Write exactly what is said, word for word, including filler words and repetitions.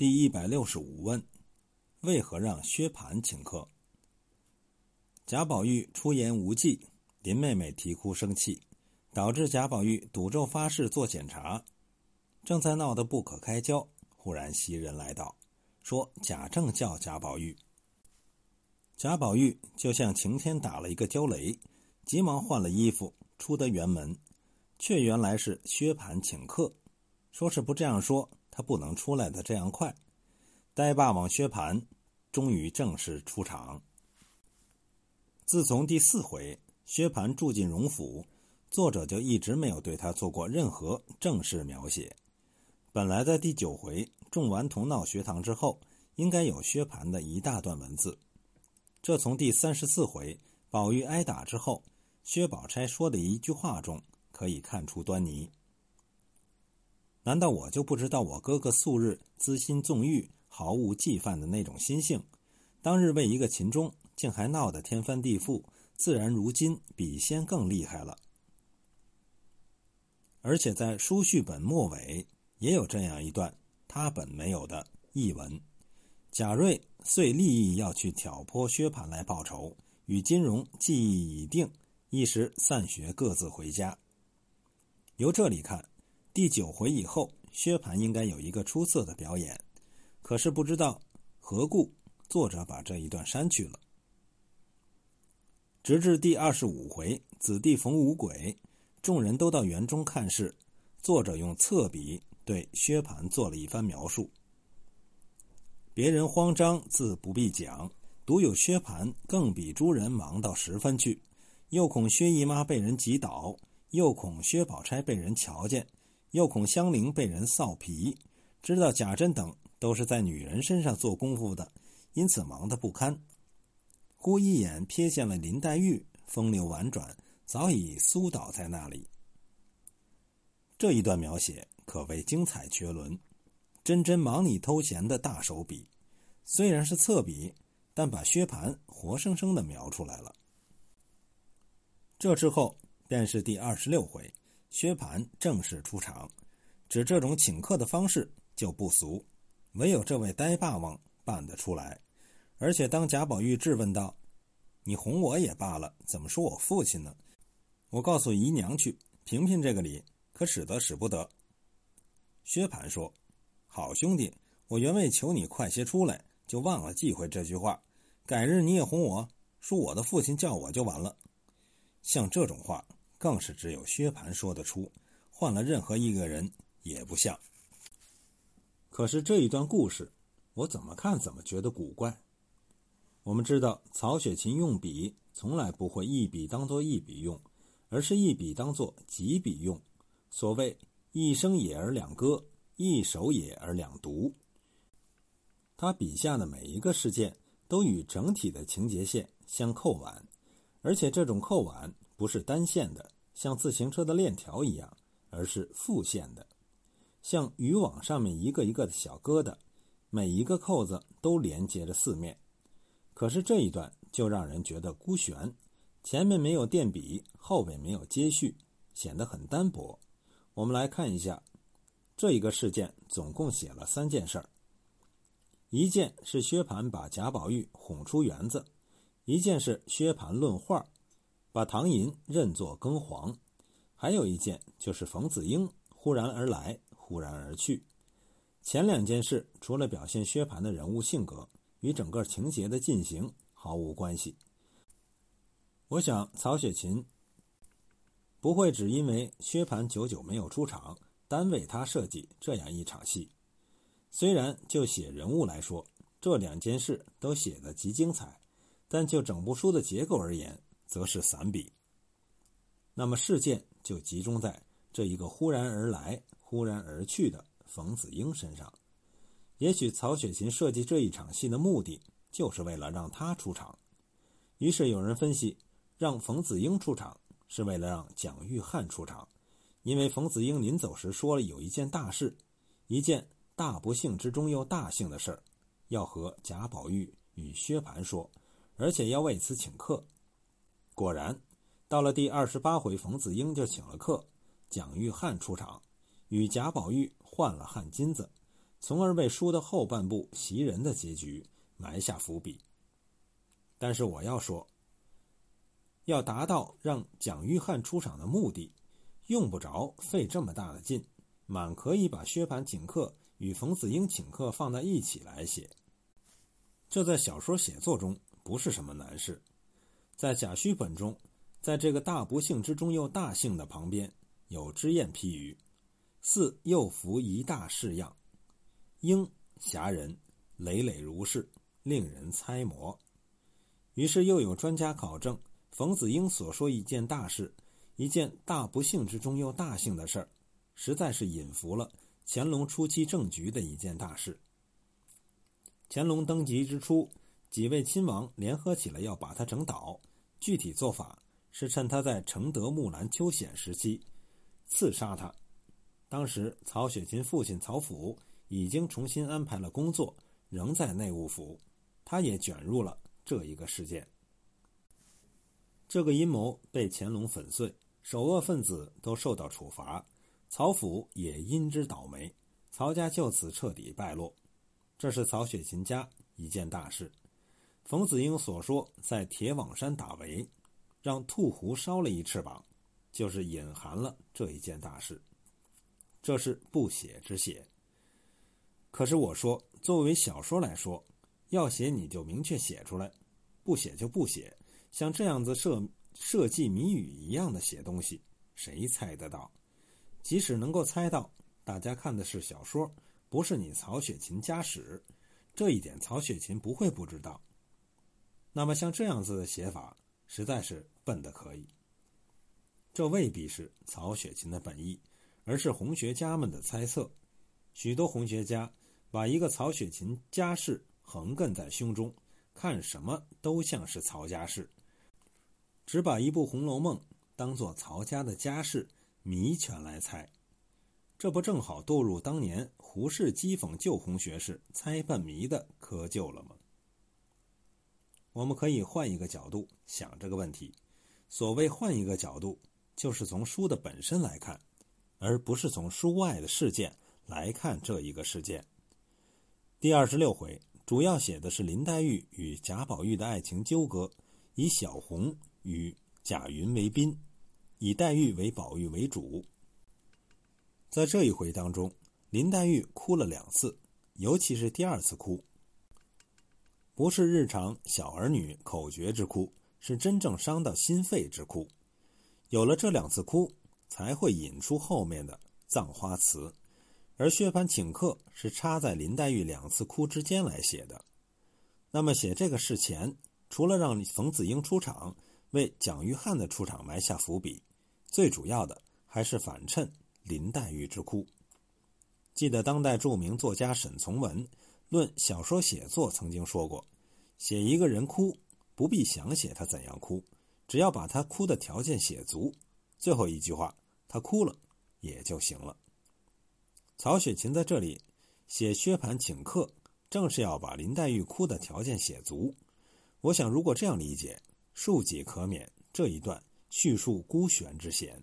第一百六十五问，为何让薛蟠请客？贾宝玉出言无忌，林妹妹啼哭生气，导致贾宝玉赌咒发誓做检查，正在闹得不可开交，忽然袭人来到，说贾政叫贾宝玉。贾宝玉就像晴天打了一个焦雷，急忙换了衣服，出得园门，却原来是薛蟠请客，说是不这样说，他不能出来的这样快。呆霸王薛蟠终于正式出场。自从第四回薛蟠住进荣府，作者就一直没有对他做过任何正式描写。本来在第九回众顽童闹学堂之后，应该有薛蟠的一大段文字。这从第三十四回宝玉挨打之后薛宝钗说的一句话中可以看出端倪。难道我就不知道我哥哥素日恣心纵欲，毫无忌犯的那种心性，当日为一个秦钟竟还闹得天翻地覆，自然如今比先更厉害了。而且在书序本末尾也有这样一段他本没有的译文，贾瑞遂立意要去挑拨薛蟠来报仇，与金荣计议已定，一时散学各自回家。由这里看，第九回以后薛蟠应该有一个出色的表演，可是不知道何故作者把这一段删去了。直至第二十五回子弟逢五鬼，众人都到园中看事，作者用侧笔对薛蟠做了一番描述。别人慌张自不必讲，独有薛蟠更比诸人忙到十分去，又恐薛姨妈被人挤倒，又恐薛宝钗被人瞧见，又恐香菱被人臊皮，知道贾珍等都是在女人身上做功夫的，因此忙得不堪。忽一眼瞥见了林黛玉，风流婉转，早已苏倒在那里。这一段描写可谓精彩绝伦，真真忙里偷闲的大手笔，虽然是侧笔，但把薛蟠活生生的描出来了。这之后便是第二十六回薛蟠正式出场，指这种请客的方式就不俗，唯有这位呆霸王办得出来。而且当贾宝玉质问道，你哄我也罢了，怎么说我父亲呢？我告诉姨娘去，评评这个理，可使得使不得。薛蟠说，好兄弟，我原为求你快些出来，就忘了忌讳这句话，改日你也哄我，说我的父亲叫我就完了。像这种话更是只有薛蟠说得出，换了任何一个人也不像。可是这一段故事我怎么看怎么觉得古怪。我们知道曹雪芹用笔从来不会一笔当作一笔用，而是一笔当作几笔用，所谓一生也而两歌，一手也而两读。他笔下的每一个事件都与整体的情节线相扣挽，而且这种扣挽不是单线的，像自行车的链条一样，而是复线的，像渔网上面一个一个的小疙瘩，每一个扣子都连接着四面。可是这一段就让人觉得孤悬，前面没有垫笔，后面没有接续，显得很单薄。我们来看一下，这一个事件总共写了三件事儿。一件是薛蟠把贾宝玉哄出园子，一件是薛蟠论画把唐寅认作庚皇，还有一件就是冯子英忽然而来忽然而去。前两件事除了表现薛蟠的人物性格，与整个情节的进行毫无关系。我想曹雪芹不会只因为薛蟠久久没有出场单为他设计这样一场戏。虽然就写人物来说这两件事都写得极精彩，但就整部书的结构而言则是散笔。那么事件就集中在这一个忽然而来忽然而去的冯子英身上。也许曹雪芹设计这一场戏的目的就是为了让他出场。于是有人分析，让冯子英出场是为了让蒋玉菡出场，因为冯子英临走时说了有一件大事，一件大不幸之中又大幸的事儿，要和贾宝玉与薛蟠说，而且要为此请客。果然到了第二十八回冯子英就请了客，蒋玉菡出场，与贾宝玉换了汗金子，从而为书的后半部袭人的结局埋下伏笔。但是我要说，要达到让蒋玉菡出场的目的，用不着费这么大的劲，满可以把薛蟠请客与冯子英请客放在一起来写。这在小说写作中不是什么难事。在贾诩本中，在这个大不幸之中又大幸的旁边，有脂砚批语：似又服一大式样，应侠人累累如是，令人猜摩。于是又有专家考证，冯子英所说一件大事，一件大不幸之中又大幸的事儿，实在是引服了乾隆初期政局的一件大事。乾隆登基之初，几位亲王联合起来要把他整倒，具体做法是趁他在承德木兰秋显时期刺杀他。当时曹雪芹父亲曹府已经重新安排了工作，仍在内务府，他也卷入了这一个事件。这个阴谋被乾隆粉碎，首恶分子都受到处罚，曹府也因之倒霉，曹家就此彻底败落。这是曹雪芹家一件大事。冯子英所说在铁网山打围，让兔狐烧了一翅膀，就是隐含了这一件大事。这是不写之写。可是我说，作为小说来说，要写你就明确写出来，不写就不写。像这样子设设计谜语一样的写东西，谁猜得到？即使能够猜到，大家看的是小说，不是你曹雪芹家史，这一点曹雪芹不会不知道。那么像这样子的写法，实在是笨得可以。这未必是曹雪芹的本意，而是红学家们的猜测。许多红学家把一个曹雪芹家事横亘在胸中，看什么都像是曹家事，只把一部《红楼梦》当作曹家的家事谜全来猜，这不正好堕入当年胡适讥讽旧红学士猜半谜的窠臼了吗？我们可以换一个角度想这个问题。所谓换一个角度，就是从书的本身来看，而不是从书外的事件来看这一个事件。第二十六回主要写的是林黛玉与贾宝玉的爱情纠葛，以小红与贾云为宾，以黛玉为宝玉为主。在这一回当中，林黛玉哭了两次，尤其是第二次哭，不是日常小儿女口角之哭，是真正伤到心肺之哭。有了这两次哭，才会引出后面的葬花词。而薛蟠请客是插在林黛玉两次哭之间来写的。那么写这个事前，除了让冯子英出场，为蒋玉菡的出场埋下伏笔，最主要的还是反衬林黛玉之哭。记得当代著名作家沈从文论小说写作曾经说过，写一个人哭，不必想写他怎样哭，只要把他哭的条件写足，最后一句话他哭了也就行了。曹雪芹在这里写薛蟠请客，正是要把林黛玉哭的条件写足。我想如果这样理解，庶几可免这一段叙述孤悬之嫌。